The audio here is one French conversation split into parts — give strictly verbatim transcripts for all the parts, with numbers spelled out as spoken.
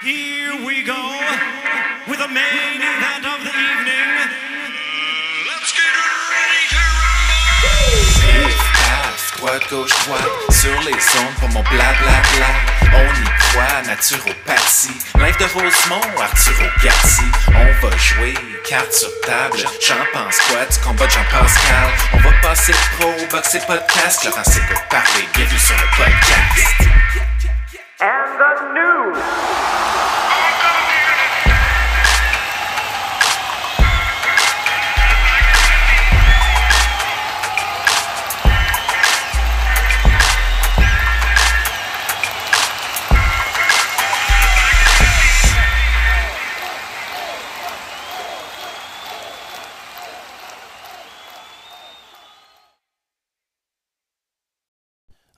Here we go with the main event of the evening. Let's get ready to rumble. Paf, droite, gauche, droite, sur les ondes pour mon blablabla. Bla, bla. On y croit, naturopathie, l'inf de Rosemont, Arturo Gatti. On va jouer, carte sur table, j'en pense quoi du combat de Jean-Pascal. On va passer pro, boxer podcast, Laurent S'écoute Parler, bienvenue sur le podcast. And the news.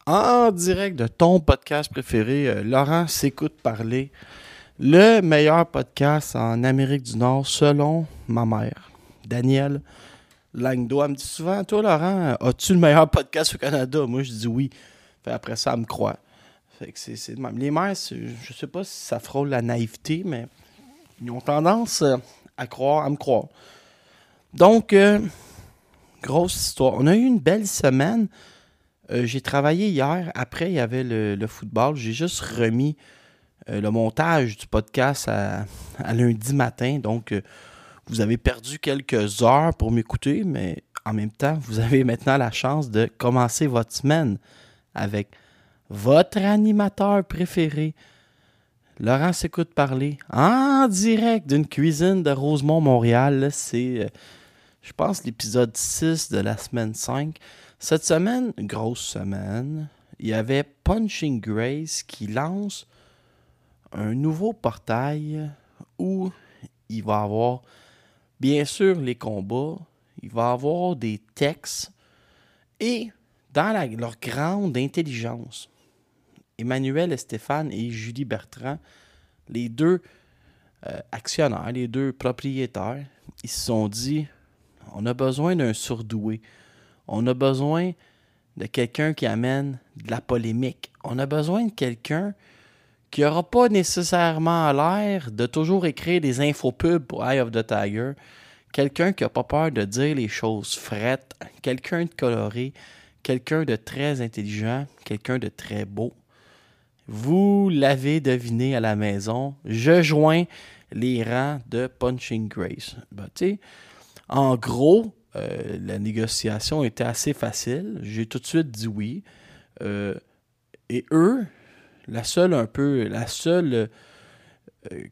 En direct de ton podcast préféré, euh, Laurent S'écoute Parler, le meilleur podcast en Amérique du Nord selon ma mère, Daniel Langdois. Elle me dit souvent, toi Laurent, as-tu le meilleur podcast au Canada? Moi je dis oui, fait, après ça elle me croit. Fait que c'est, c'est... Les mères, c'est... je sais pas si ça frôle la naïveté, mais ils ont tendance à croire, à me croire. Donc, euh, grosse histoire. On a eu une belle semaine. Euh, j'ai travaillé hier, après il y avait le, le football, j'ai juste remis euh, le montage du podcast à, à lundi matin, donc euh, vous avez perdu quelques heures pour m'écouter, mais en même temps, vous avez maintenant la chance de commencer votre semaine avec votre animateur préféré, Laurent S'écoute Parler, en direct d'une cuisine de Rosemont-Montréal. Là, c'est, euh, je pense, l'épisode six de la semaine cinq. Cette semaine, grosse semaine, il y avait Punching Grace qui lance un nouveau portail où il va y avoir, bien sûr, les combats, il va y avoir des textes et, dans la, leur grande intelligence, Emmanuel Stéphane et Julie Bertrand, les deux euh, actionnaires, les deux propriétaires, ils se sont dit « on a besoin d'un surdoué ». On a besoin de quelqu'un qui amène de la polémique. On a besoin de quelqu'un qui n'aura pas nécessairement l'air de toujours écrire des infopubs pour Eye of the Tiger. Quelqu'un qui n'a pas peur de dire les choses frettes. Quelqu'un de coloré. Quelqu'un de très intelligent. Quelqu'un de très beau. Vous l'avez deviné à la maison. Je joins les rangs de Punching Grace. Ben, tu sais, en gros... Euh, la négociation était assez facile. J'ai tout de suite dit oui. Euh, et eux, la seule un peu, la seule, euh,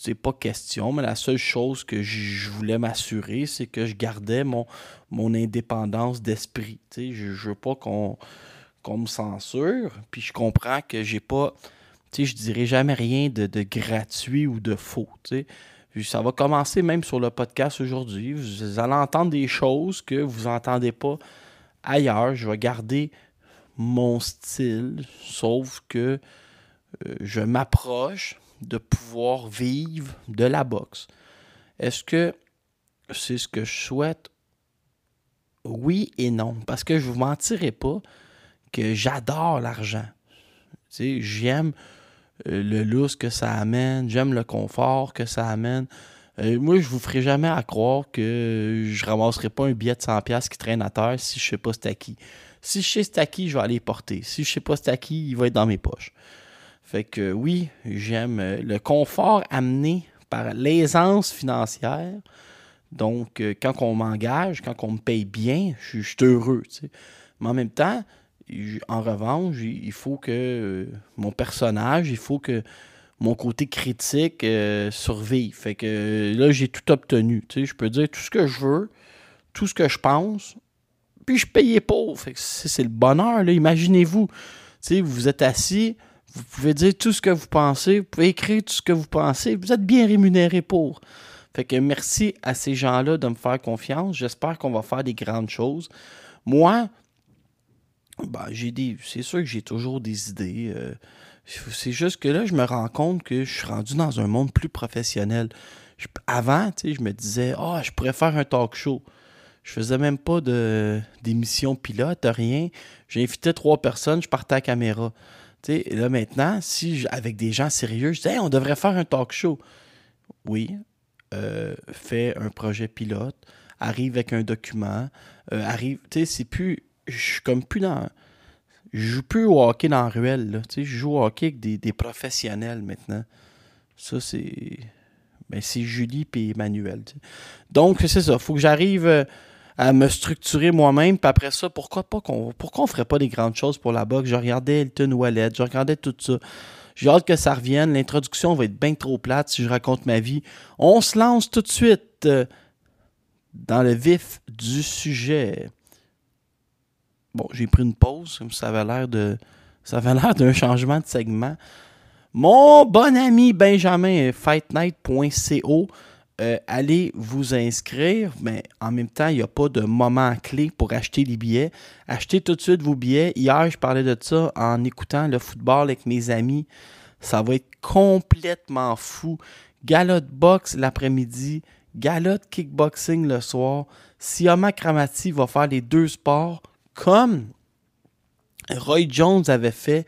c'est pas question, mais la seule chose que je voulais m'assurer, c'est que je gardais mon, mon indépendance d'esprit. T'sais, je ne veux pas qu'on, qu'on me censure. Puis je comprends que j'ai pas, tu sais, je dirais jamais rien de, de gratuit ou de faux. T'sais. Ça va commencer même sur le podcast aujourd'hui. Vous allez entendre des choses que vous n'entendez pas ailleurs. Je vais garder mon style, sauf que euh, je m'approche de pouvoir vivre de la boxe. Est-ce que c'est ce que je souhaite? Oui et non. Parce que je ne vous mentirai pas que j'adore l'argent. Tu sais, j'aime... Euh, le lousse que ça amène, j'aime le confort que ça amène. Euh, moi, je vous ferai jamais à croire que je ramasserai pas un billet de cent dollars qui traîne à terre si je sais pas c'est à qui. Si je sais c'est à qui, je vais aller porter. Si je sais pas c'est à qui, il va être dans mes poches. Fait que euh, oui, j'aime euh, le confort amené par l'aisance financière. Donc, euh, quand on m'engage, quand on me paye bien, je suis heureux. T'sais. Mais en même temps, en revanche, il faut que mon personnage, il faut que mon côté critique euh, survive. Fait que là, j'ai tout obtenu. Tu sais, je peux dire tout ce que je veux, tout ce que je pense, puis je payais pas. Fait que c'est, c'est le bonheur, là. Imaginez-vous. Tu sais, vous êtes assis, vous pouvez dire tout ce que vous pensez, vous pouvez écrire tout ce que vous pensez, vous êtes bien rémunéré pour. Fait que merci à ces gens-là de me faire confiance. J'espère qu'on va faire des grandes choses. Moi, Ben, j'ai des, c'est sûr que j'ai toujours des idées. Euh, c'est juste que là, je me rends compte que je suis rendu dans un monde plus professionnel. Je, avant, tu sais, je me disais, ah, oh, je pourrais faire un talk show. Je faisais même pas de, d'émission pilote, rien. J'invitais trois personnes, je partais à la caméra. T'sais, là, maintenant, si je, avec des gens sérieux, je dis hey, « on devrait faire un talk show ». Oui, euh, fais un projet pilote, arrive avec un document, euh, arrive... Tu sais, c'est plus... Je suis comme plus dans... Je joue plus au hockey dans la ruelle. Je joue au hockey avec des, des professionnels maintenant. Ça, c'est... Ben, c'est Julie et Emmanuel. T'sais. Donc, c'est ça. Faut que j'arrive... Euh, à me structurer moi-même, puis après ça, pourquoi pas qu'on pourquoi on ferait pas des grandes choses pour la boxe? Je regardais Elton Wallet, je regardais tout ça. J'ai hâte que ça revienne. L'introduction va être bien trop plate si je raconte ma vie. On se lance tout de suite euh, dans le vif du sujet. Bon, j'ai pris une pause, ça avait l'air de ça avait l'air d'un changement de segment. Mon bon ami Benjamin, fight night point co, Euh, allez vous inscrire, mais en même temps, il n'y a pas de moment clé pour acheter les billets. Achetez tout de suite vos billets. Hier, je parlais de ça en écoutant le football avec mes amis. Ça va être complètement fou. Gala de boxe l'après-midi, gala de kickboxing le soir. Sioma Kramati va faire les deux sports comme Roy Jones avait fait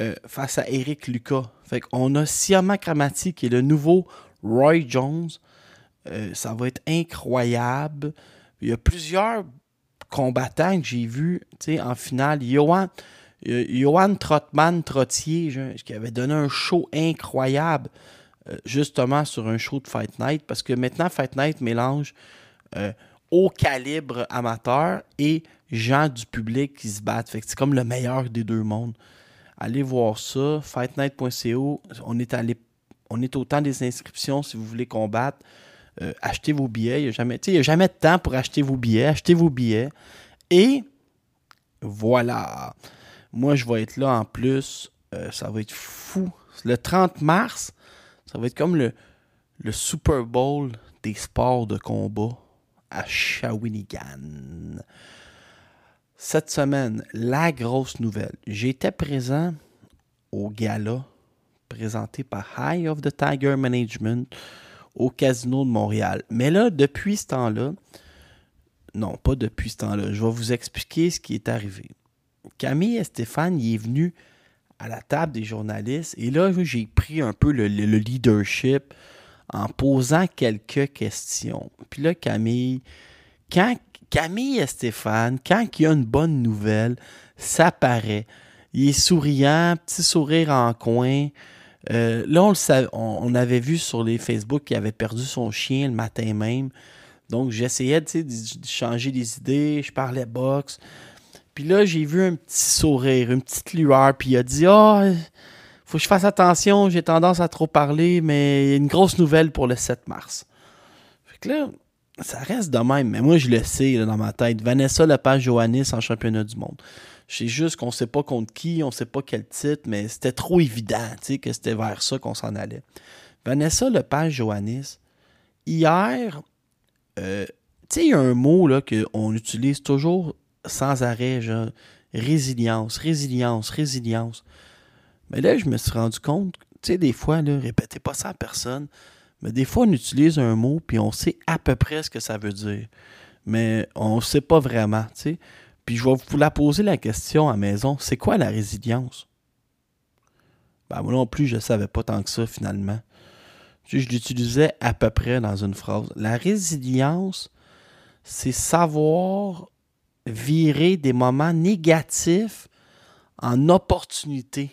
euh, face à Eric Lucas. Fait qu'on a Sioma Kramati qui est le nouveau Roy Jones, euh, ça va être incroyable. Il y a plusieurs combattants que j'ai vus en finale. Johan, Johan Trottmann Trottier, je, qui avait donné un show incroyable, euh, justement sur un show de Fight Night, parce que maintenant, Fight Night mélange euh, haut calibre amateur et gens du public qui se battent. Fait que c'est comme le meilleur des deux mondes. Allez voir ça, fight night point co. On est allé On est au temps des inscriptions si vous voulez combattre. Euh, achetez vos billets. Il n'y a jamais, il n'y a jamais de temps pour acheter vos billets. Achetez vos billets. Et voilà. Moi, je vais être là en plus. Euh, ça va être fou. Le trente mars, ça va être comme le, le Super Bowl des sports de combat à Shawinigan. Cette semaine, la grosse nouvelle. J'étais présent au gala présenté par Eye of the Tiger Management au Casino de Montréal. Mais là, depuis ce temps-là, non, pas depuis ce temps-là, je vais vous expliquer ce qui est arrivé. Camille Stéphane, il est venu à la table des journalistes et là, j'ai pris un peu le, le, le leadership en posant quelques questions. Puis là, Camille, quand Camille Stéphane, quand il y a une bonne nouvelle, ça paraît. Il est souriant, petit sourire en coin. Euh, là, on, le savait, on, on avait vu sur les Facebook qu'il avait perdu son chien le matin même. Donc, j'essayais de, de changer les idées. Je parlais boxe. Puis là, j'ai vu un petit sourire, une petite lueur. Puis il a dit « Ah, oh, faut que je fasse attention. J'ai tendance à trop parler, mais il y a une grosse nouvelle pour le sept mars. » Fait que là, ça reste de même. Mais moi, je le sais là, dans ma tête. Vanessa Lepage-Joanisse en championnat du monde. C'est juste qu'on ne sait pas contre qui, on ne sait pas quel titre, mais c'était trop évident que c'était vers ça qu'on s'en allait. Vanessa Lepage-Joanisse, hier, euh, tu sais, il y a un mot là, qu'on utilise toujours sans arrêt, genre résilience, résilience, résilience. Mais là, je me suis rendu compte, tu sais, des fois, là, répétez pas ça à personne, mais des fois, on utilise un mot puis on sait à peu près ce que ça veut dire. Mais on ne sait pas vraiment, tu sais. Puis je vais vous la poser la question à la maison. C'est quoi la résilience? Ben moi non plus, je ne savais pas tant que ça finalement. Je, je l'utilisais à peu près dans une phrase. La résilience, c'est savoir virer des moments négatifs en opportunité.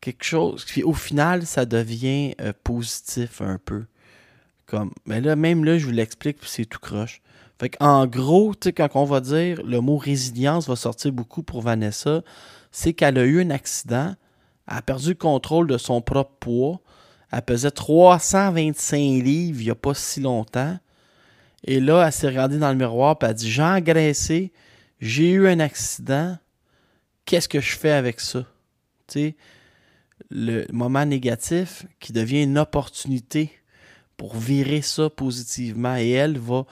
Quelque chose. Puis au final, ça devient euh, positif un peu. Comme, mais là, même là, je vous l'explique, puis c'est tout croche. Fait qu'en gros, tu sais, quand on va dire le mot résilience va sortir beaucoup pour Vanessa, c'est qu'elle a eu un accident, elle a perdu le contrôle de son propre poids, elle pesait trois cent vingt-cinq livres il n'y a pas si longtemps, et là, elle s'est regardée dans le miroir et elle a dit « J'ai engraissé, j'ai eu un accident, qu'est-ce que je fais avec ça? » Tu sais, le moment négatif qui devient une opportunité pour virer ça positivement, et elle va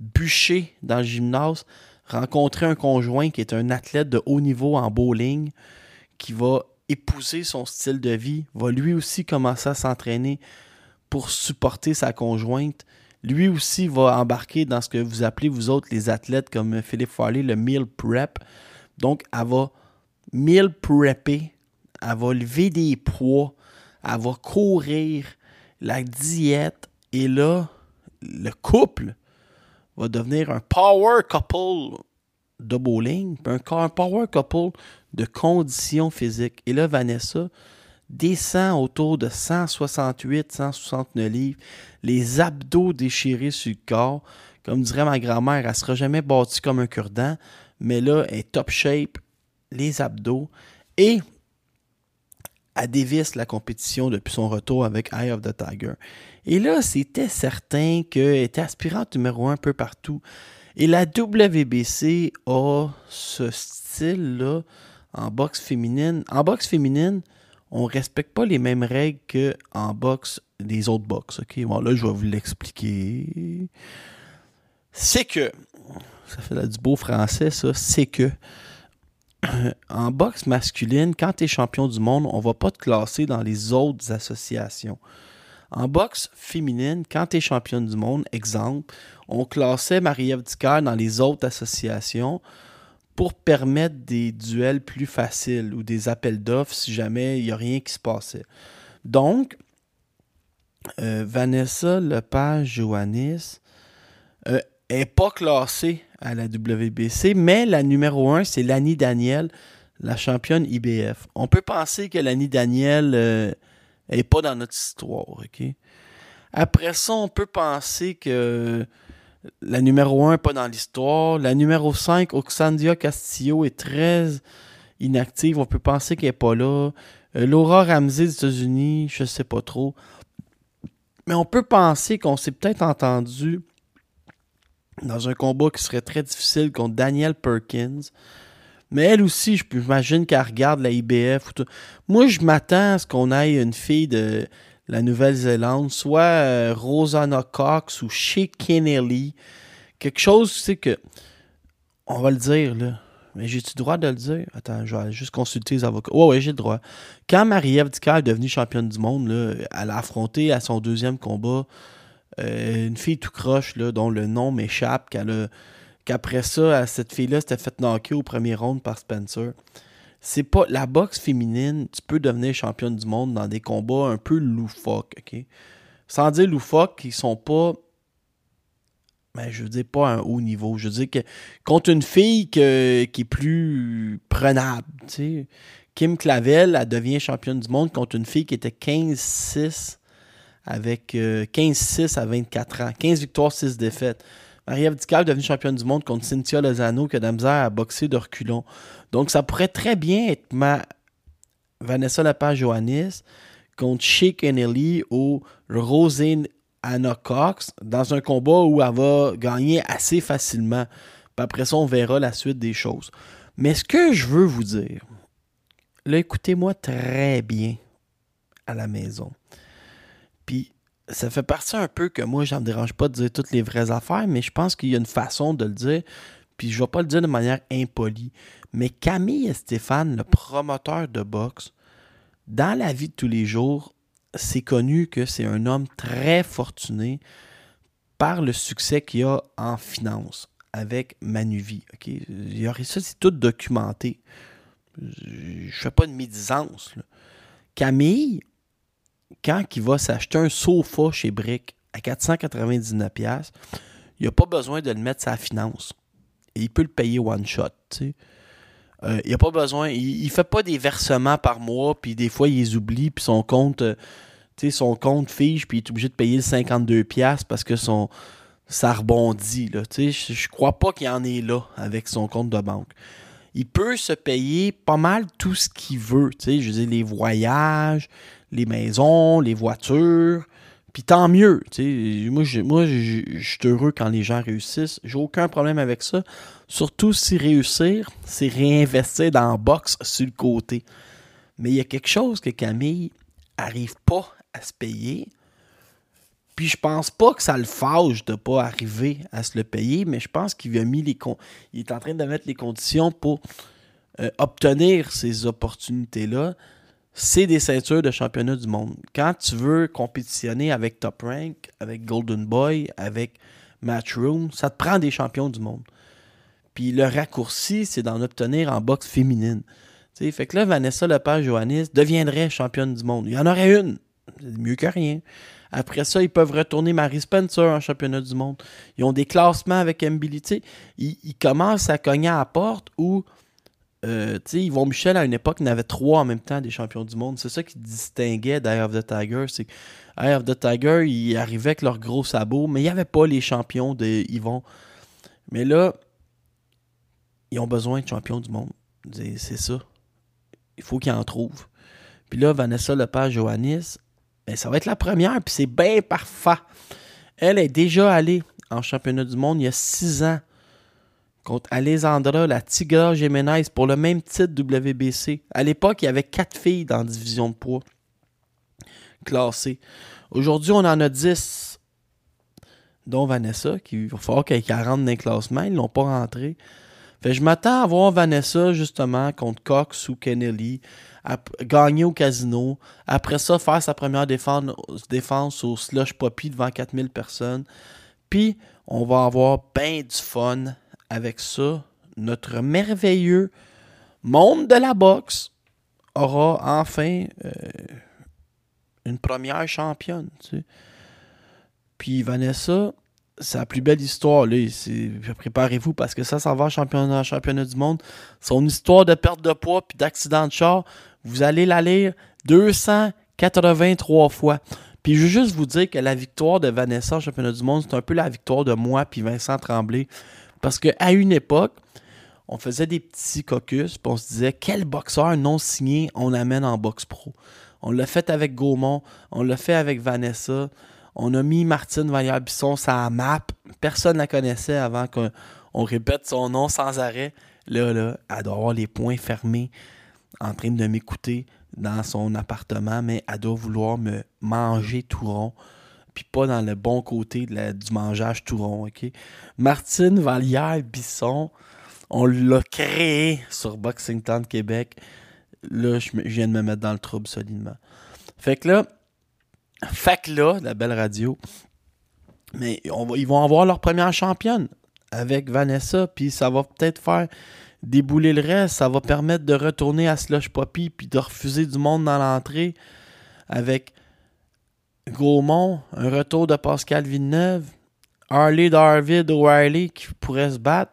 bûcher dans le gymnase, rencontrer un conjoint qui est un athlète de haut niveau en bowling, qui va épouser son style de vie, va lui aussi commencer à s'entraîner pour supporter sa conjointe. Lui aussi va embarquer dans ce que vous appelez, vous autres, les athlètes comme Philippe Farley, le meal prep. Donc, elle va meal prepper elle va lever des poids, elle va courir, la diète, et là, le couple va devenir un power couple de bowling, un, un power couple de condition physique. Et là, Vanessa descend autour de cent soixante-huit, cent soixante-neuf livres, les abdos déchirés sur le corps. Comme dirait ma grand-mère, elle ne sera jamais bâtie comme un cure-dent, mais là, elle est top shape, les abdos. Et elle dévisse la compétition depuis son retour avec Eye of the Tiger. Et là, c'était certain qu'elle était aspirante numéro un un peu partout. Et la W B C a ce style-là en boxe féminine. En boxe féminine, on ne respecte pas les mêmes règles qu'en boxe des autres boxes. Okay? Bon, là, je vais vous l'expliquer. C'est que, ça fait là du beau français, ça, c'est que en boxe masculine, quand tu es champion du monde, on ne va pas te classer dans les autres associations. En boxe féminine, quand tu es championne du monde, exemple, on classait Marie-Ève Dicaire dans les autres associations pour permettre des duels plus faciles ou des appels d'offres si jamais il n'y a rien qui se passait. Donc, euh, Vanessa Lepage-Joanisse euh, n'est pas classée à la W B C, mais la numéro un, c'est Lani Daniel, la championne I B F. On peut penser que Lani Daniel... Euh, Elle n'est pas dans notre histoire, OK? Après ça, on peut penser que la numéro un n'est pas dans l'histoire. La numéro cinq, Oxandia Castillo, est très inactive. On peut penser qu'elle n'est pas là. Euh, Laurent Ramsey des États-Unis, je ne sais pas trop. Mais on peut penser qu'on s'est peut-être entendu dans un combat qui serait très difficile contre Danielle Perkins. Mais elle aussi, je j'imagine qu'elle regarde la I B F. Ou tout. Moi, je m'attends à ce qu'on aille une fille de la Nouvelle-Zélande, soit euh, Rosanna Cox ou Shea Kennelly. Quelque chose, tu sais, que... On va le dire, là. Mais j'ai-tu le droit de le dire? Attends, je vais juste consulter les avocats. Ouais, ouais, j'ai le droit. Quand Marie-Ève Dicaire est devenue championne du monde, là, elle a affronté à son deuxième combat euh, une fille tout croche, là, dont le nom m'échappe, qu'elle a... Après ça, cette fille-là s'était faite knocker au premier round par Spencer. C'est pas la boxe féminine, tu peux devenir championne du monde dans des combats un peu loufoques, OK? Sans dire loufoques, ils sont pas... Ben, je veux dire pas un haut niveau. Je veux dire que contre une fille que, qui est plus prenable, tu sais. Kim Clavel, elle devient championne du monde contre une fille qui était quinze six avec euh, quinze six à vingt-quatre ans. quinze victoires, six défaites. Marie-Ève Dicaire est devenue championne du monde contre Cynthia Lozano, qui a de la misère à boxer de reculons. Donc, ça pourrait très bien être ma Vanessa Lepage-Joanisse contre Shea Kennelly ou Rosanna Cox dans un combat où elle va gagner assez facilement. Puis après ça, on verra la suite des choses. Mais ce que je veux vous dire, là, écoutez-moi très bien à la maison. Puis, ça fait partie un peu que moi, ça me dérange pas de dire toutes les vraies affaires, mais je pense qu'il y a une façon de le dire, puis je vais pas le dire de manière impolie. Mais Camille Stéphane, le promoteur de boxe, dans la vie de tous les jours, c'est connu que c'est un homme très fortuné par le succès qu'il a en finance avec Manuvie. Okay? Ça, c'est tout documenté. Je fais pas de médisance, là. Camille, quand il va s'acheter un sofa chez Brick à quatre cent quatre-vingt-dix-neuf dollars, il n'a pas besoin de le mettre sa finance. Et il peut le payer one shot. Euh, il n'a pas besoin. Il ne fait pas des versements par mois, puis des fois, il les oublie, puis son compte, euh, son compte fige, puis il est obligé de payer le cinquante-deux dollars parce que son, ça rebondit. Je ne crois pas qu'il en est là avec son compte de banque. Il peut se payer pas mal tout ce qu'il veut. Je veux dire, les voyages, les maisons, les voitures, puis tant mieux. T'sais, moi, je moi, suis heureux quand les gens réussissent. J'ai aucun problème avec ça. Surtout si réussir, c'est réinvestir dans la boxe sur le côté. Mais il y a quelque chose que Camille n'arrive pas à se payer. Puis je pense pas que ça le fâche de pas arriver à se le payer, mais je pense qu'il a mis les con... il est en train de mettre les conditions pour euh, obtenir ces opportunités-là. C'est des ceintures de championnat du monde. Quand tu veux compétitionner avec Top Rank, avec Golden Boy, avec Matchroom, ça te prend des champions du monde. Puis le raccourci, c'est d'en obtenir en boxe féminine. T'sais, fait que là, Vanessa Lepage-Joanisse deviendrait championne du monde. Il y en aurait une. C'est mieux que rien. Après ça, ils peuvent retourner Mary Spencer en championnat du monde. Ils ont des classements avec Mbili. Ils, ils commencent à cogner à la porte où euh, Yvon Michel, à une époque, n'avait trois en même temps des champions du monde. C'est ça qui distinguait d'Eye of the Tiger. C'est que Eye of the Tiger, ils arrivaient avec leurs gros sabots, mais il n'y avait pas les champions de Yvon. Mais là, ils ont besoin de champions du monde. C'est ça. Il faut qu'ils en trouvent. Puis là, Vanessa Lepage-Joanisse, ben, ça va être la première, puis c'est bien parfait. Elle est déjà allée en championnat du monde il y a six ans contre Alessandra, la Tigra Jiménez, pour le même titre W B C. À l'époque, il y avait quatre filles dans la division de poids classées. Aujourd'hui, on en a dix, dont Vanessa, qui va falloir qu'elle rentre dans le classement. Ils ne l'ont pas rentrée. Fait, je m'attends à voir Vanessa, justement, contre Cox ou Kennelly, gagner au casino. Après ça, faire sa première défense, défense au Slush Poppy devant quatre mille personnes. Puis, on va avoir bien du fun avec ça. Notre merveilleux monde de la boxe aura enfin euh, une première championne. Tu sais. Puis, Vanessa... C'est la plus belle histoire, là. Préparez-vous parce que ça, ça va en championnat, championnat du monde. Son histoire de perte de poids puis d'accident de char, vous allez la lire deux cent quatre-vingt-trois fois. Puis je veux juste vous dire que la victoire de Vanessa en championnat du monde, c'est un peu la victoire de moi puis Vincent Tremblay. Parce qu'à une époque, on faisait des petits caucus puis on se disait quel boxeur non signé on amène en boxe pro. On l'a fait avec Gaumont, on l'a fait avec Vanessa. On a mis Martine Vallière-Bisson sur la map. Personne ne la connaissait avant qu'on répète son nom sans arrêt. Là, là, elle doit avoir les poings fermés en train de m'écouter dans son appartement, mais elle doit vouloir me manger tout rond. Puis pas dans le bon côté de la, du mangeage tout rond. Okay? Martine Vallière-Bisson, on l'a créée sur Boxing Town Québec. Là, je, je viens de me mettre dans le trouble solidement. Fait que là, Fait que là, la belle radio, mais on va, ils vont avoir leur première championne avec Vanessa, puis ça va peut-être faire débouler le reste, ça va permettre de retourner à Slush Poppy, puis de refuser du monde dans l'entrée avec Gaumont, un retour de Pascal Villeneuve, Harley David O'Reilly qui pourrait se battre.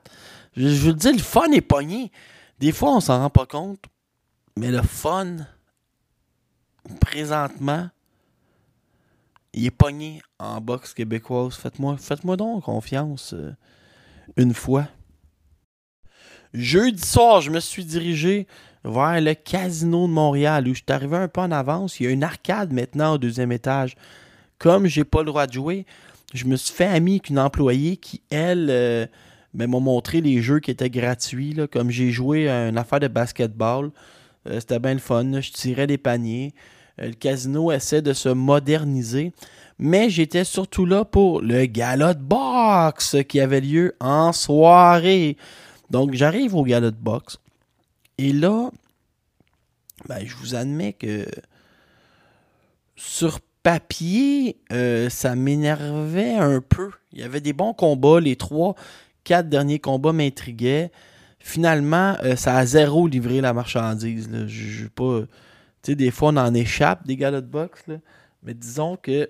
Je, je vous dis, le fun est pogné. Des fois, on s'en rend pas compte, mais le fun, présentement, il est pogné en boxe québécoise. Faites-moi, faites-moi donc confiance euh, une fois. Jeudi soir, je me suis dirigé vers le casino de Montréal où je suis arrivé un peu en avance. Il y a une arcade maintenant au deuxième étage. Comme j'ai pas le droit de jouer, je me suis fait ami avec une employée qui, elle, euh, ben, m'a montré les jeux qui étaient gratuits. Là, comme j'ai joué à une affaire de basketball, euh, c'était bien le fun. Là, je tirais des paniers. Le casino essaie de se moderniser, mais j'étais surtout là pour le gala de boxe qui avait lieu en soirée. Donc, j'arrive au gala de boxe et là, ben, je vous admets que sur papier, euh, ça m'énervait un peu. Il y avait des bons combats, les trois, quatre derniers combats m'intriguaient. Finalement, euh, ça a zéro livré la marchandise. Là. Je n'ai pas... Tu sais, des fois, on en échappe, des galas de boxe, là. Mais disons que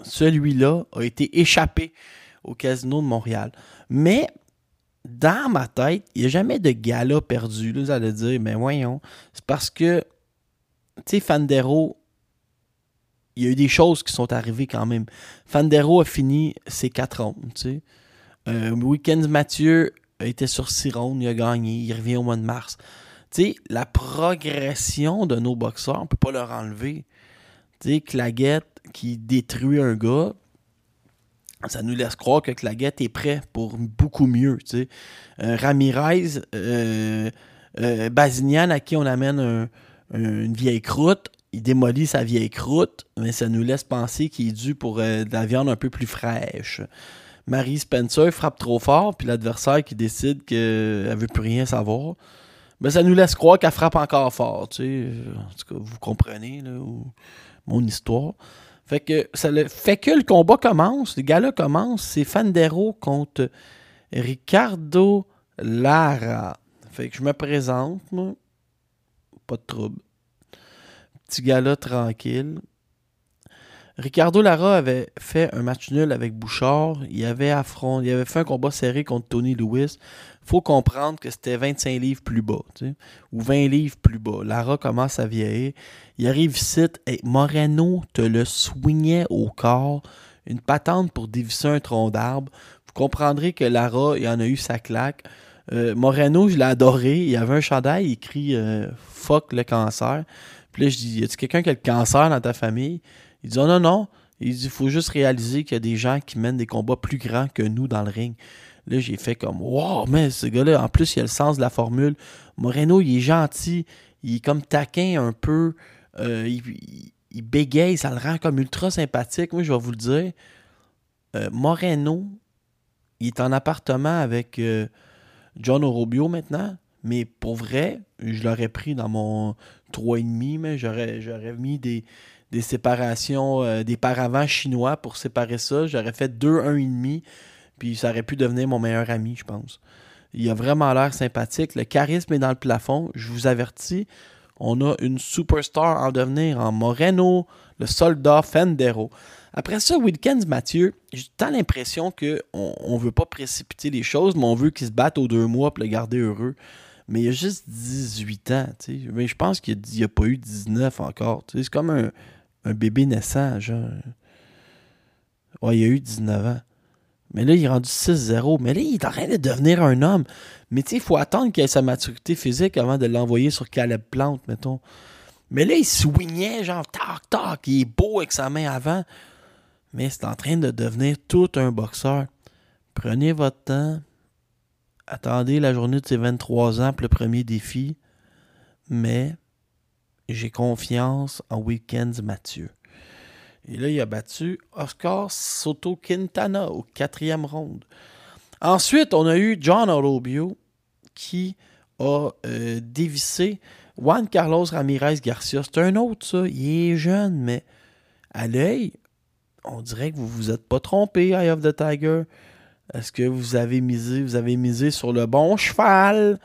celui-là a été échappé au casino de Montréal. Mais dans ma tête, il n'y a jamais de gala perdu. Là, vous allez dire, mais voyons, c'est parce que, tu sais, Fandero, il y a eu des choses qui sont arrivées quand même. Fandero a fini ses quatre rondes, tu sais. Euh, Wilkins Mathieu était sur six rondes, il a gagné, il revient au mois de mars. T'sais, la progression de nos boxeurs, on ne peut pas leur enlever. T'sais, Claggett qui détruit un gars, ça nous laisse croire que Claggett est prêt pour beaucoup mieux. T'sais. Euh, Ramirez, euh, euh, Bazynian à qui on amène un, un, une vieille croûte, il démolit sa vieille croûte, mais ça nous laisse penser qu'il est dû pour euh, de la viande un peu plus fraîche. Mary Spencer frappe trop fort, puis l'adversaire qui décide qu'elle ne veut plus rien savoir. Ben, ça nous laisse croire qu'elle frappe encore fort, tu sais. En tout cas, vous comprenez là, où... mon histoire. Fait que ça le fait que le combat commence, le gala commence, c'est Fandero contre Ricardo Lara. Fait que je me présente, moi. pas de trouble. Petit gala tranquille. Ricardo Lara avait fait un match nul avec Bouchard. Il avait, affront... il avait fait un combat serré contre Tony Lewis. Faut comprendre que c'était vingt-cinq livres plus bas, tu sais, ou vingt livres plus bas. Lara commence à vieillir. Il arrive ici et Moreno te le swingait au corps. Une patente pour dévisser un tronc d'arbre. Vous comprendrez que Lara, il en a eu sa claque. Euh, Moreno, je l'ai adoré. Il avait un chandail, il écrit euh, « Fuck le cancer ». Puis là, je dis « Y a-t-il quelqu'un qui a le cancer dans ta famille ?» Il dit oh, « Non, non. » Il dit « Il faut juste réaliser qu'il y a des gens qui mènent des combats plus grands que nous dans le ring. » Là, j'ai fait comme « Wow, mais ce gars-là, en plus, il a le sens de la formule. » Moreno, il est gentil. Il est comme taquin un peu. Euh, il, il, il bégaye. Ça le rend comme ultra sympathique. Moi, je vais vous le dire. Euh, Moreno, il est en appartement avec... Euh, John Orobio maintenant, mais pour vrai, je l'aurais pris dans mon trois virgule cinq, mais j'aurais, j'aurais mis des, des séparations, euh, des paravents chinois pour séparer ça. J'aurais fait deux un virgule cinq, puis ça aurait pu devenir mon meilleur ami, je pense. Il a vraiment l'air sympathique. Le charisme est dans le plafond. Je vous avertis, on a une superstar en devenir en Moreno, le soldat Fendero. Après ça, Wilkins Mathieu, j'ai tant l'impression qu'on ne veut pas précipiter les choses, mais on veut qu'il se batte aux deux mois pour le garder heureux. Mais il a juste dix-huit ans. Tu sais. Mais je pense qu'il n'y a, a pas eu dix-neuf encore. Tu sais. C'est comme un, un bébé naissant. Genre. Ouais, il a eu dix-neuf ans. Mais là, il est rendu six zéro. Mais là, il est en train de devenir un homme. Mais tu sais, il faut attendre qu'il ait sa maturité physique avant de l'envoyer sur Caleb Plant, mettons. Mais là, il swingait, genre, tac, tac, il est beau avec sa main avant. Mais c'est en train de devenir tout un boxeur. Prenez votre temps. Attendez la journée de ses vingt-trois ans pour le premier défi. Mais j'ai confiance en Weekends Mathieu. Et là, il a battu Oscar Soto Quintana au quatrième round. Ensuite, on a eu John Orobio qui a euh, dévissé Juan Carlos Ramirez Garcia. C'est un autre, ça. Il est jeune, mais à l'œil... On dirait que vous vous êtes pas trompé, Eye of the Tiger. Est-ce que vous avez misé, vous avez misé sur le bon cheval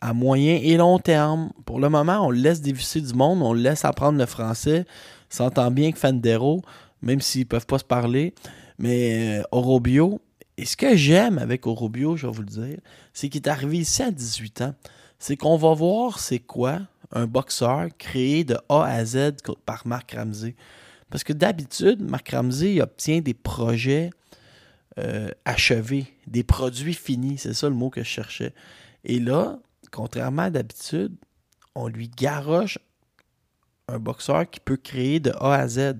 à moyen et long terme? Pour le moment, on le laisse dévisser du monde, on le laisse apprendre le français. Il s'entend bien que Fendero, même s'ils ne peuvent pas se parler. Mais euh, Orobio, et ce que j'aime avec Orobio, je vais vous le dire, c'est qu'il est arrivé ici à dix-huit ans. C'est qu'on va voir c'est quoi un boxeur créé de A à Z par Marc Ramsey. Parce que d'habitude, Marc Ramsey obtient des projets euh, achevés, des produits finis. C'est ça le mot que je cherchais. Et là, contrairement à d'habitude, on lui garoche un boxeur qui peut créer de A à Z.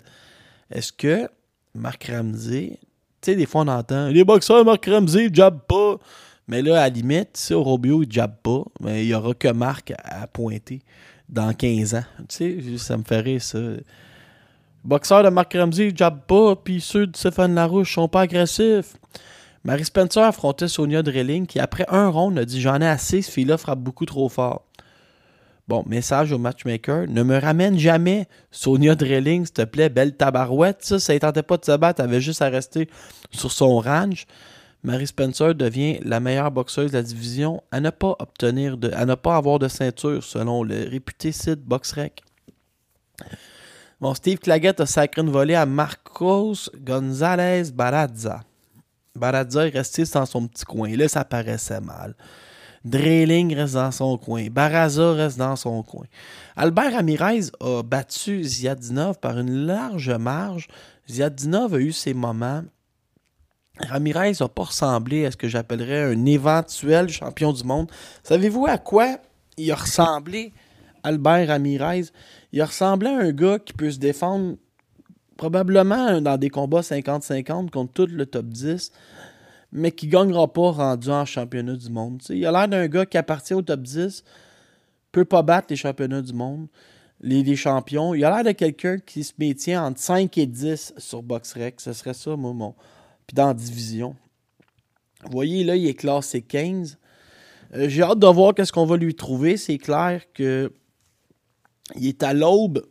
Est-ce que Marc Ramsey... Tu sais, des fois, on entend « Les boxeurs, Marc Ramsey, ils jabbent pas! » Mais là, à la limite, si Orobio, il jabbe pas, mais il n'y aura que Marc à pointer dans quinze ans. Tu sais, ça me ferait ça... Boxeur de Marc Ramsey, il jabbe pas, puis ceux de Stéphane Larouche sont pas agressifs. Mary Spencer affrontait Sonia Drilling qui, après un round, a dit « J'en ai assez, ce fille-là frappe beaucoup trop fort. » Bon, message au matchmaker. « Ne me ramène jamais, Sonia Drilling, s'il te plaît, belle tabarouette. » Ça, ça ne tentait pas de se battre, elle avait juste à rester sur son range. Mary Spencer devient la meilleure boxeuse de la division à ne pas obtenir de, à ne pas avoir de ceinture, selon le réputé site BoxRec. Bon, Steve Claggett a sacré une volée à Marcos Gonzalez Barraza. Barraza est resté dans son petit coin. Là, ça paraissait mal. Drilling reste dans son coin. Barraza reste dans son coin. Albert Ramirez a battu Ziadinov par une large marge. Ziadinov a eu ses moments. Ramirez n'a pas ressemblé à ce que j'appellerais un éventuel champion du monde. Savez-vous à quoi il a ressemblé? Albert Ramirez, il ressemblait à un gars qui peut se défendre probablement dans des combats cinquante cinquante contre tout le top dix, mais qui ne gagnera pas rendu en championnat du monde. T'sais, il a l'air d'un gars qui appartient au top dix, peut pas battre les championnats du monde, les, les champions. Il a l'air de quelqu'un qui se maintient entre cinq et dix sur BoxRec. Ce serait ça, moi, mon. Puis dans la division. Vous voyez, là, il est classé quinze. Euh, j'ai hâte de voir qu'est-ce qu'on va lui trouver. C'est clair que il est à l'aube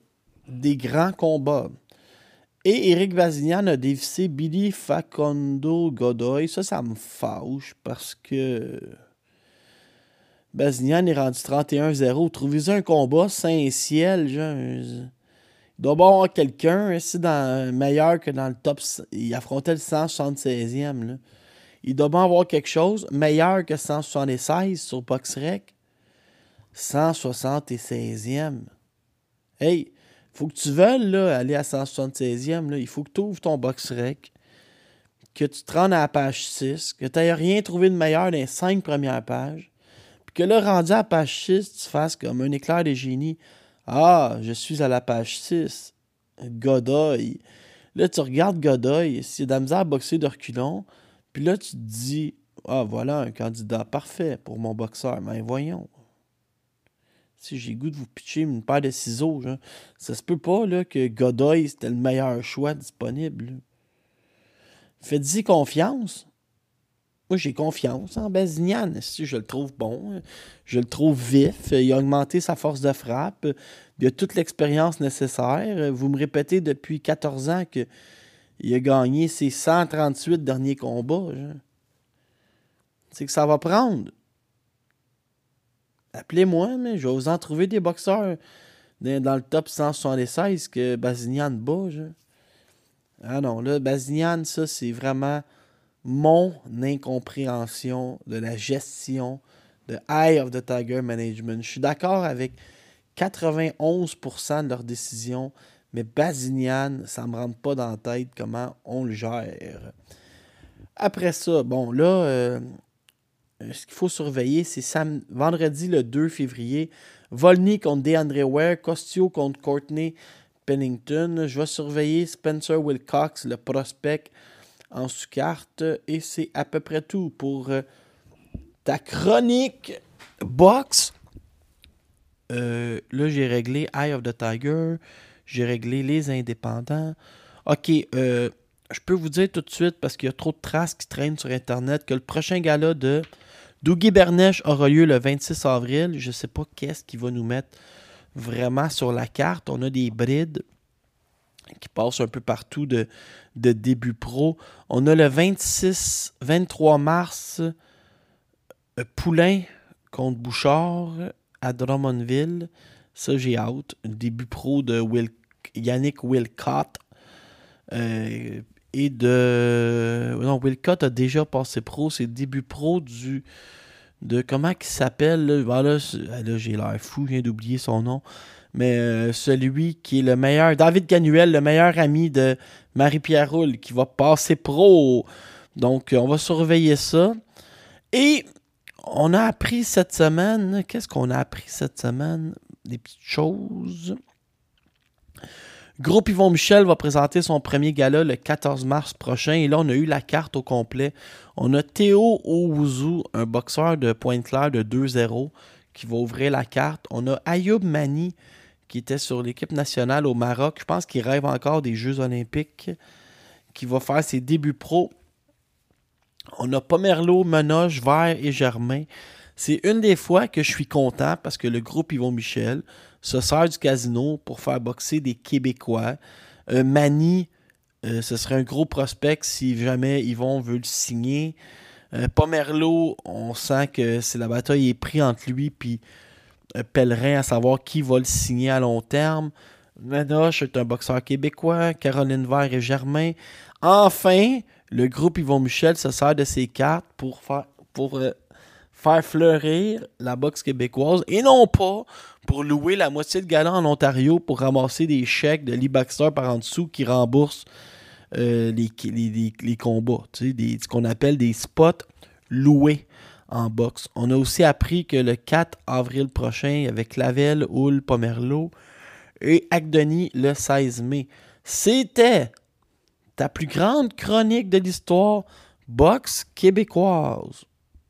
des grands combats. Et Eric Bazynian a dévissé Billy Facondo Godoy. Ça, ça me fâche parce que Bazynian est rendu trente et un zéro. Trouvez-vous un combat Saint-Ciel, genre. Il doit avoir quelqu'un ici dans meilleur que dans le top. Il affrontait le cent soixante-seizième. Là. Il doit bien avoir quelque chose meilleur que cent soixante-seize sur BoxRec. cent soixante-seizième. Hey, faut que tu veuilles là, aller à cent soixante-seizième. Là. Il faut que tu ouvres ton BoxRec, que tu te rendes à la page six, que tu n'aies rien trouvé de meilleur dans les cinq premières pages, puis que là, rendu à la page six, tu fasses comme un éclair de génie. Ah, je suis à la page six. Godoy. Là, tu regardes Godoy. C'est de la misère à boxer de reculons. Puis là, tu te dis, ah, voilà un candidat parfait pour mon boxeur. Mais ben, voyons. Si j'ai goût de vous pitcher une paire de ciseaux, genre, ça se peut pas là, que Godoy, c'était le meilleur choix disponible. Faites-y confiance. Moi, j'ai confiance en Bazynian. Si je le trouve bon, je le trouve vif. Il a augmenté sa force de frappe. Il a toute l'expérience nécessaire. Vous me répétez depuis quatorze ans qu'il a gagné ses cent trente-huit derniers combats. C'est que ça va prendre. Appelez-moi, mais je vais vous en trouver des boxeurs dans le top cent soixante-seize que Bazynian bat. Genre. Ah non, là, Bazynian, ça, c'est vraiment mon incompréhension de la gestion de Eye of the Tiger Management. Je suis d'accord avec quatre-vingt-onze pour cent de leurs décisions, mais Bazynian, ça ne me rentre pas dans la tête comment on le gère. Après ça, bon, là, euh, ce qu'il faut surveiller, c'est sam- vendredi le deux février, Volny contre DeAndre Ware, Costio contre Courtney Pennington. Je vais surveiller Spencer Wilcox, le prospect, en sous-carte, et c'est à peu près tout pour euh, ta chronique box. Euh, là, j'ai réglé Eye of the Tiger, j'ai réglé les indépendants. Ok, euh, je peux vous dire tout de suite, parce qu'il y a trop de traces qui traînent sur Internet, que le prochain gala de Dougie Bernèche aura lieu le vingt-six avril. Je ne sais pas qu'est-ce qu'il va nous mettre vraiment sur la carte. On a des brides qui passe un peu partout de, de début pro. On a le vingt-six vingt-trois mars, euh, Poulain contre Bouchard à Drummondville. Ça, j'ai hâte. Début pro de Will, Yannick Wilcott. Euh, et de... Non, Wilcott a déjà passé pro. C'est début pro du... de comment il s'appelle. Là, ben là, là j'ai l'air fou. Je viens d'oublier son nom. Mais euh, celui qui est le meilleur, David Ganuel, le meilleur ami de Marie-Pierre Roule, qui va passer pro. Donc, euh, on va surveiller ça. Et on a appris cette semaine, qu'est-ce qu'on a appris cette semaine? Des petites choses. Groupe Yvon Michel va présenter son premier gala le quatorze mars prochain. Et là, on a eu la carte au complet. On a Théo Owuzu, un boxeur de Pointe-Claire de deux zéro, qui va ouvrir la carte. On a Ayoub Mani, qui était sur l'équipe nationale au Maroc. Je pense qu'il rêve encore des Jeux olympiques, qui va faire ses débuts pro. On a Pomerleau, Menoche, Vert et Germain. C'est une des fois que je suis content parce que le groupe Yvon Michel se sert du casino pour faire boxer des Québécois. Euh, Mani, euh, ce serait un gros prospect si jamais Yvon veut le signer. Euh, Pomerleau, on sent que c'est la bataille est prise entre lui et euh, Pellerin à savoir qui va le signer à long terme. Menoche est un boxeur québécois. Caroline Vert et Germain. Enfin, le groupe Yvon Michel se sert de ses cartes pour faire, pour, euh, faire fleurir la boxe québécoise et non pas pour louer la moitié de gala en Ontario pour ramasser des chèques de l'e-Baxter par en dessous qui remboursent Euh, les, les, les, les combats, tu sais, des, ce qu'on appelle des spots loués en boxe. On a aussi appris que le quatre avril prochain, avec Clavel, Hull, Pomerleau et Acdeni le seize mai. C'était ta plus grande chronique de l'histoire boxe québécoise.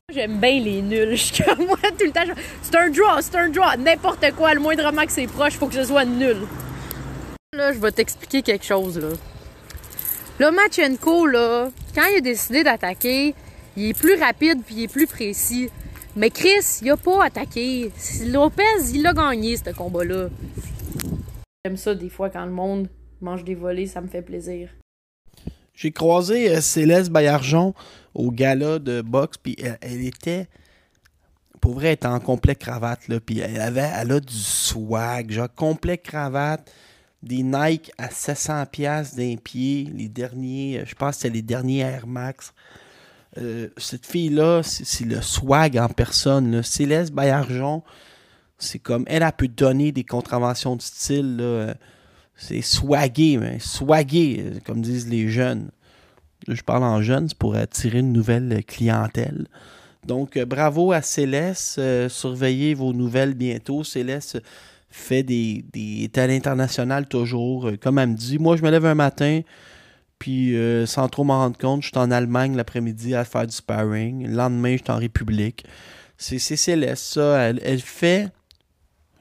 J'aime bien les nuls. Je comme moi tout le temps. Je... C'est un draw, c'est un draw. N'importe quoi, le moindrement que c'est proche, faut que ce soit nul. Là, je vais t'expliquer quelque chose, là. Là, Matchenko, là, quand il a décidé d'attaquer, il est plus rapide puis il est plus précis. Mais Chris, il a pas attaqué. Lopez, il a gagné, ce combat-là. J'aime ça, des fois, quand le monde mange des volets, ça me fait plaisir. J'ai croisé euh, Céleste Baillargeon au gala de boxe, puis elle, elle était pour vrai, elle était en complet cravate, là, puis elle, avait, elle a du swag, genre complet cravate, des Nike à sept cents dollars d'un pied, les derniers, je pense que c'est les derniers Air Max. Euh, cette fille-là, c'est, c'est le swag en personne, là. Céleste Baillargeon, c'est comme, elle, elle peut donner des contraventions de style, là. C'est swagué, mais swagué, comme disent les jeunes. Je parle en jeunes, c'est pour attirer une nouvelle clientèle. Donc, bravo à Céleste. Euh, surveillez vos nouvelles bientôt. Céleste fait des, des est à l'international toujours. Euh, comme elle me dit, moi, je me lève un matin, puis euh, sans trop m'en rendre compte, je suis en Allemagne l'après-midi à faire du sparring. Le lendemain, je suis en République. C'est, c'est Céleste, ça. Elle, elle fait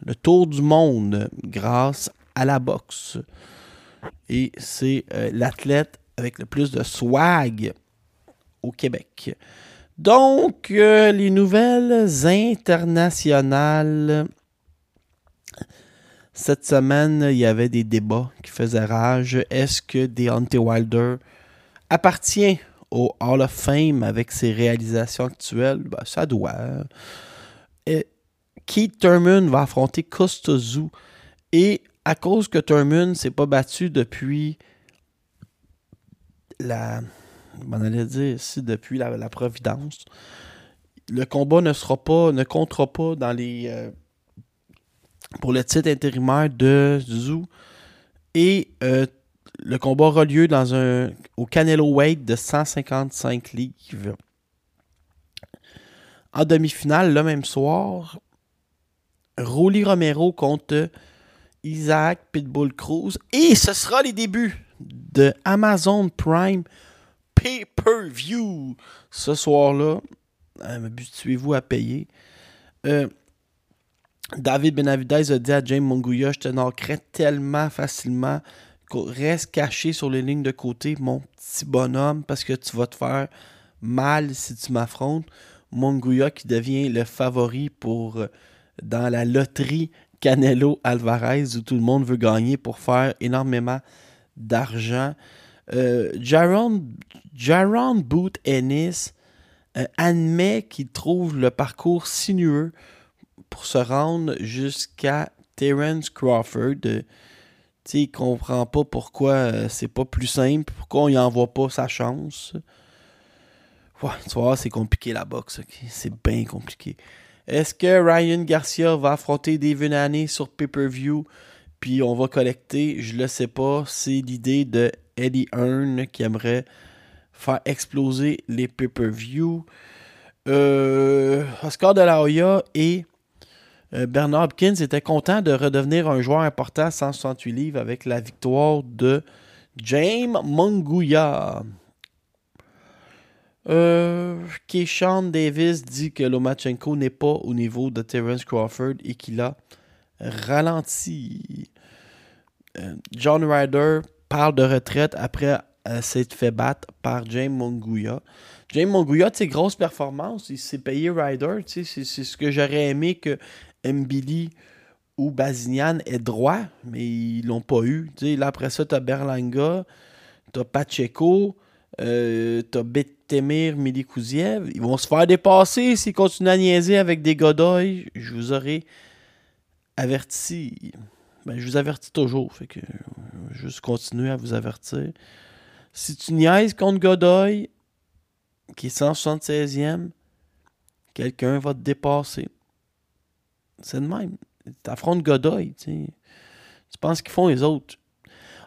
le tour du monde grâce à la boxe. Et c'est euh, l'athlète avec le plus de swag au Québec. Donc, euh, les nouvelles internationales. Cette semaine, il y avait des débats qui faisaient rage. Est-ce que Deontay Wilder appartient au Hall of Fame avec ses réalisations actuelles? Ben, ça doit. Et Keith Thurman va affronter Costazu. Et à cause que Thurman ne s'est pas battu depuis la... on allait dire ici depuis la, la Providence, le combat ne sera pas, ne comptera pas dans les euh, pour le titre intérimaire de Zou, et euh, le combat aura lieu dans un au Canelo Weight de cent cinquante-cinq livres. En demi-finale, le même soir, Rolly Romero contre Isaac Pitbull Cruz, et ce sera les débuts de Amazon Prime Pay-per-view ce soir-là. Habituez-vous à payer. Euh, David Benavidez a dit à James Munguia: je te knockerais tellement facilement, reste caché sur les lignes de côté, mon petit bonhomme, parce que tu vas te faire mal si tu m'affrontes. Munguia qui devient le favori pour dans la loterie Canelo Alvarez, où tout le monde veut gagner pour faire énormément d'argent. Euh, Jaron, Jaron Booth Ennis euh, admet qu'il trouve le parcours sinueux pour se rendre jusqu'à Terence Crawford. Euh, tu sais, il comprend pas pourquoi euh, c'est pas plus simple, pourquoi on y envoie pas sa chance. Ouais, tu vois, c'est compliqué la boxe, okay? C'est bien compliqué. Est-ce que Ryan Garcia va affronter Devin Haney sur pay-per-view, puis on va collecter? Je le sais pas. C'est l'idée de Eddie Hearn qui aimerait faire exploser les pay-per-view. Euh, Oscar De La Hoya et euh, Bernard Hopkins étaient contents de redevenir un joueur important à cent soixante-huit livres avec la victoire de James Munguia. Euh, Keyshawn Davis dit que Lomachenko n'est pas au niveau de Terence Crawford et qu'il a ralenti. Euh, John Ryder parle de retraite après euh, s'être fait battre par James Munguia. James Munguia, tu sais, grosse performance, il s'est payé Ryder, tu sais, c'est, c'est ce que j'aurais aimé que Mbili ou Bazynian aient droit, mais ils l'ont pas eu. Tu sais, là, après ça, t'as Berlanga, t'as Pacheco, euh, t'as Betemir Melikouziev, ils vont se faire dépasser s'ils continuent à niaiser avec des Godoy, je vous aurais averti. Ben, je vous avertis toujours, fait que je vais juste continuer à vous avertir. Si tu niaises contre Godoy, qui est cent soixante-seizième, quelqu'un va te dépasser. C'est le même. T'affrontes Godoy, tu sais. Tu penses qu'ils font les autres.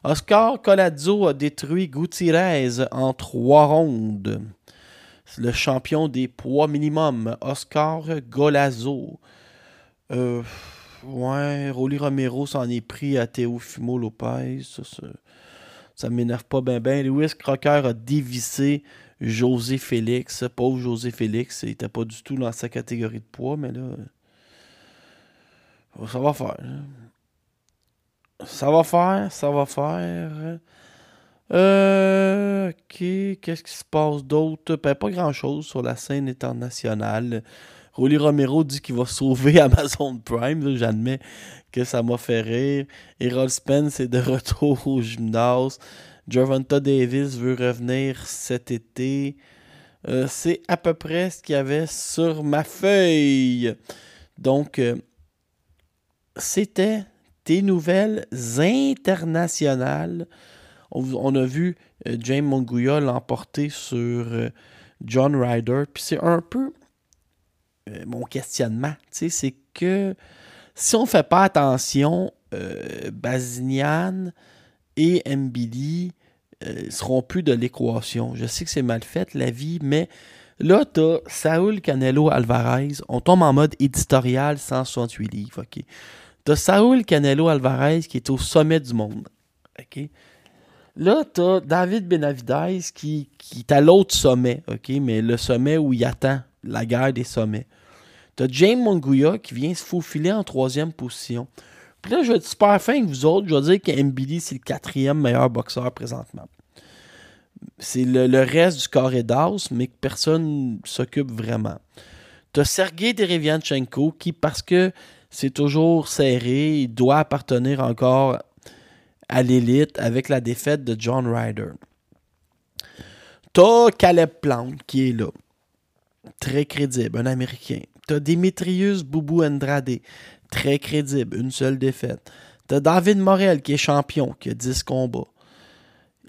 Oscar Collazo a détruit Gutiérrez en trois rondes. C'est le champion des poids minimum, Oscar Collazo. Euh... Ouais, Rolly Romero s'en est pris à Teofimo Lopez. Ça, ça, ça m'énerve pas bien, bien. Luis Crocker a dévissé José Félix. Pauvre José Félix, il n'était pas du tout dans sa catégorie de poids, mais là, ça va faire. Ça va faire, ça va faire. Euh, OK, qu'est-ce qui se passe d'autre? Ben, pas grand-chose sur la scène internationale. Rolly Romero dit qu'il va sauver Amazon Prime. Là, j'admets que ça m'a fait rire. Errol Spence est de retour au gymnase. Gervonta Davis veut revenir cet été. Euh, c'est à peu près ce qu'il y avait sur ma feuille. Donc, euh, c'était tes nouvelles internationales. On, on a vu euh, James Munguia l'emporter sur euh, John Ryder. Puis c'est un peu euh, mon questionnement. Tu sais, c'est que si on ne fait pas attention, euh, Bazynian et Mbili ne euh, seront plus de l'équation. Je sais que c'est mal fait, la vie, mais là, tu as Saúl Canelo Alvarez. On tombe en mode éditorial cent soixante-huit livres. Okay. Tu as Saúl Canelo Alvarez qui est au sommet du monde. Okay. Là, tu as David Benavidez qui, qui est à l'autre sommet, okay, mais le sommet où il attend la guerre des sommets. Tu as James Munguia qui vient se faufiler en troisième position. Puis là, je vais être super fin avec vous autres. Je vais dire que Mbili, c'est le quatrième meilleur boxeur présentement. C'est le, le reste du carré d'as, mais que personne ne s'occupe vraiment. Tu as Sergei Derevianchenko qui, parce que c'est toujours serré, il doit appartenir encore à l'élite avec la défaite de John Ryder. Tu as Caleb Plant qui est là. Très crédible, un Américain. Tu as Demetrius Boubou Andrade, très crédible, une seule défaite. Tu as David Morel qui est champion, qui a dix combats.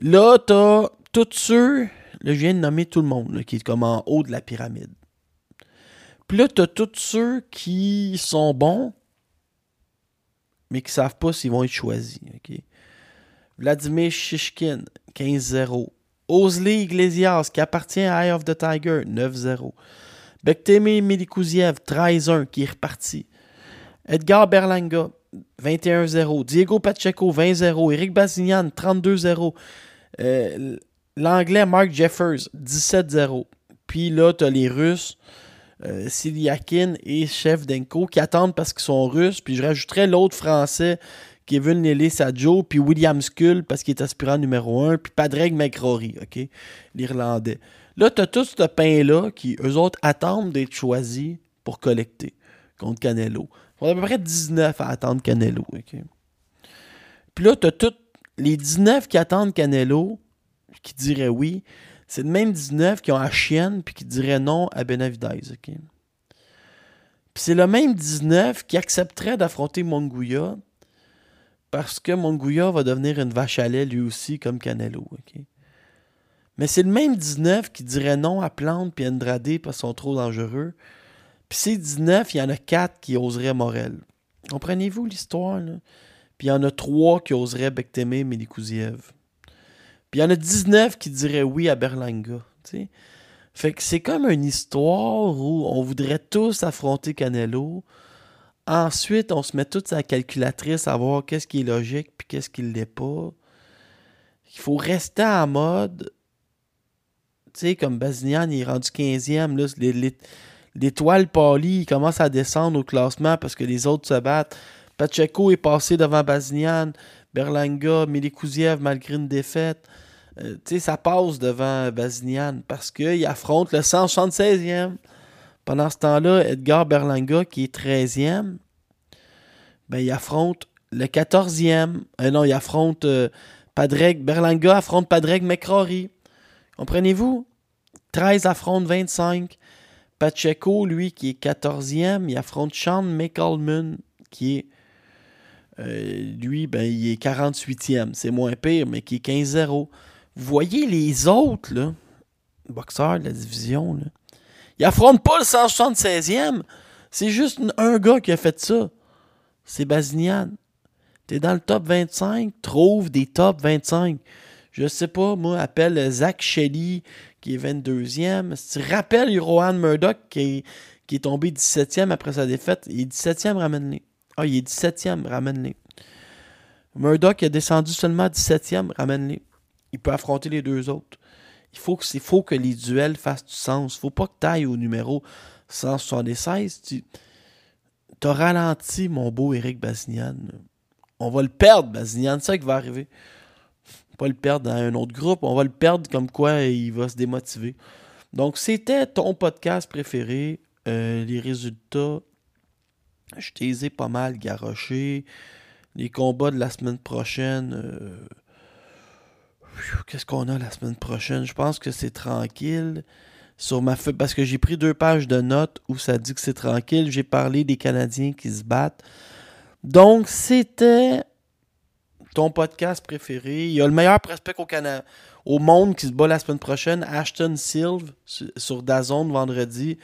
Là, tu as tous ceux, là, je viens de nommer tout le monde, là, qui est comme en haut de la pyramide. Puis là, tu as tous ceux qui sont bons, mais qui ne savent pas s'ils vont être choisis. Okay? Vladimir Shishkin, quinze zéro. Osley Iglesias, qui appartient à Eye of the Tiger, neuf zéro. Bektemir Melikouziev, treize un, qui est reparti. Edgar Berlanga, vingt et un zéro. Diego Pacheco, vingt zéro. Eric Bazynian, trente-deux zéro. Euh, L'anglais Mark Jeffers, dix-sept zéro. Puis là, tu as les Russes, euh, Siliakin et Shevdenko, qui attendent parce qu'ils sont russes. Puis je rajouterais l'autre français, Kevin Lele-Sadjo, puis William Skull, parce qu'il est aspirant numéro un, puis Padraig McCrory, ok, l'Irlandais. Là, tu as tout ce pain-là qui, eux autres, attendent d'être choisis pour collecter contre Canelo. On a à peu près dix-neuf à attendre Canelo, ok. Puis là, tu as tous les dix-neuf qui attendent Canelo, qui diraient oui, c'est le même dix-neuf qui ont la chienne, puis qui diraient non à Benavidez, ok. Puis c'est le même dix-neuf qui accepterait d'affronter Munguia, parce que Munguia va devenir une vache à lait lui aussi, comme Canelo. Okay? Mais c'est le même dix-neuf qui dirait non à Plante et Andrade parce qu'ils sont trop dangereux. Puis ces dix-neuf, il y en a quatre qui oseraient Morel. Comprenez-vous l'histoire? Là? Puis il y en a trois qui oseraient Bektemir Melikouziev. Puis il y en a dix-neuf qui diraient oui à Berlanga. T'sais? Fait que c'est comme une histoire où on voudrait tous affronter Canelo. Ensuite, on se met toute sa calculatrice à voir qu'est-ce qui est logique puis qu'est-ce qui ne l'est pas. Il faut rester en mode. Tu sais, comme Bazynian, il est rendu quinzième. Là, les, les, l'étoile pâlie, il commence à descendre au classement parce que les autres se battent. Pacheco est passé devant Bazynian, Berlanga, Melikouziev, malgré une défaite. Euh, tu sais, ça passe devant Bazynian parce qu'il affronte le cent soixante-seizième. Pendant ce temps-là, Edgar Berlanga, qui est treizième, ben, il affronte le quatorzième. Euh, non, il affronte euh, Padraig. Berlanga affronte Padraig McCrory. Comprenez-vous? treize affronte vingt-cinq. Pacheco, lui, qui est quatorzième, il affronte Sean McCallum, qui est, euh, lui, ben, il est quarante-huitième. C'est moins pire, mais qui est quinze zéro. Vous voyez les autres, là, boxeurs de la division, là. Il affronte pas le cent soixante-seizième. C'est juste un gars qui a fait ça. C'est Bazynian. T'es dans le top vingt-cinq. Trouve des top vingt-cinq. Je sais pas, moi, appelle Zach Shelley, qui est vingt-deuxième. Si tu rappelles Rohan Murdoch, qui est, qui est tombé dix-septième après sa défaite, il est dix-septième, ramène-les. Ah, il est dix-septième, ramène-les. Murdoch est descendu seulement dix-septième, ramène-les. Il peut affronter les deux autres. Il faut que, faut que les duels fassent du sens. Il ne faut pas que tu ailles au numéro cent soixante-seize. Tu as ralenti, mon beau Eric Bazynian. On va le perdre, Bazynian. C'est ça qui va arriver. On va pas le perdre dans un autre groupe. On va le perdre comme quoi il va se démotiver. Donc, c'était ton podcast préféré. Euh, les résultats, je t'ai pas mal garoché. Les combats de la semaine prochaine... Euh Qu'est-ce qu'on a la semaine prochaine? Je pense que c'est tranquille. sur ma feuille, parce que j'ai pris deux pages de notes où ça dit que c'est tranquille. J'ai parlé des Canadiens qui se battent. Donc, c'était ton podcast préféré. Il y a le meilleur prospect au Canada, au monde qui se bat la semaine prochaine, Ashton Silve, sur D A Z N vendredi.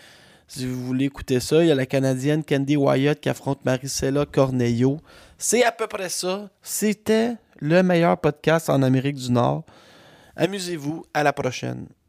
Si vous voulez écouter ça, il y a la Canadienne Candy Wyatt qui affronte Maricela Cornejo. C'est à peu près ça. C'était le meilleur podcast en Amérique du Nord. Amusez-vous. À la prochaine.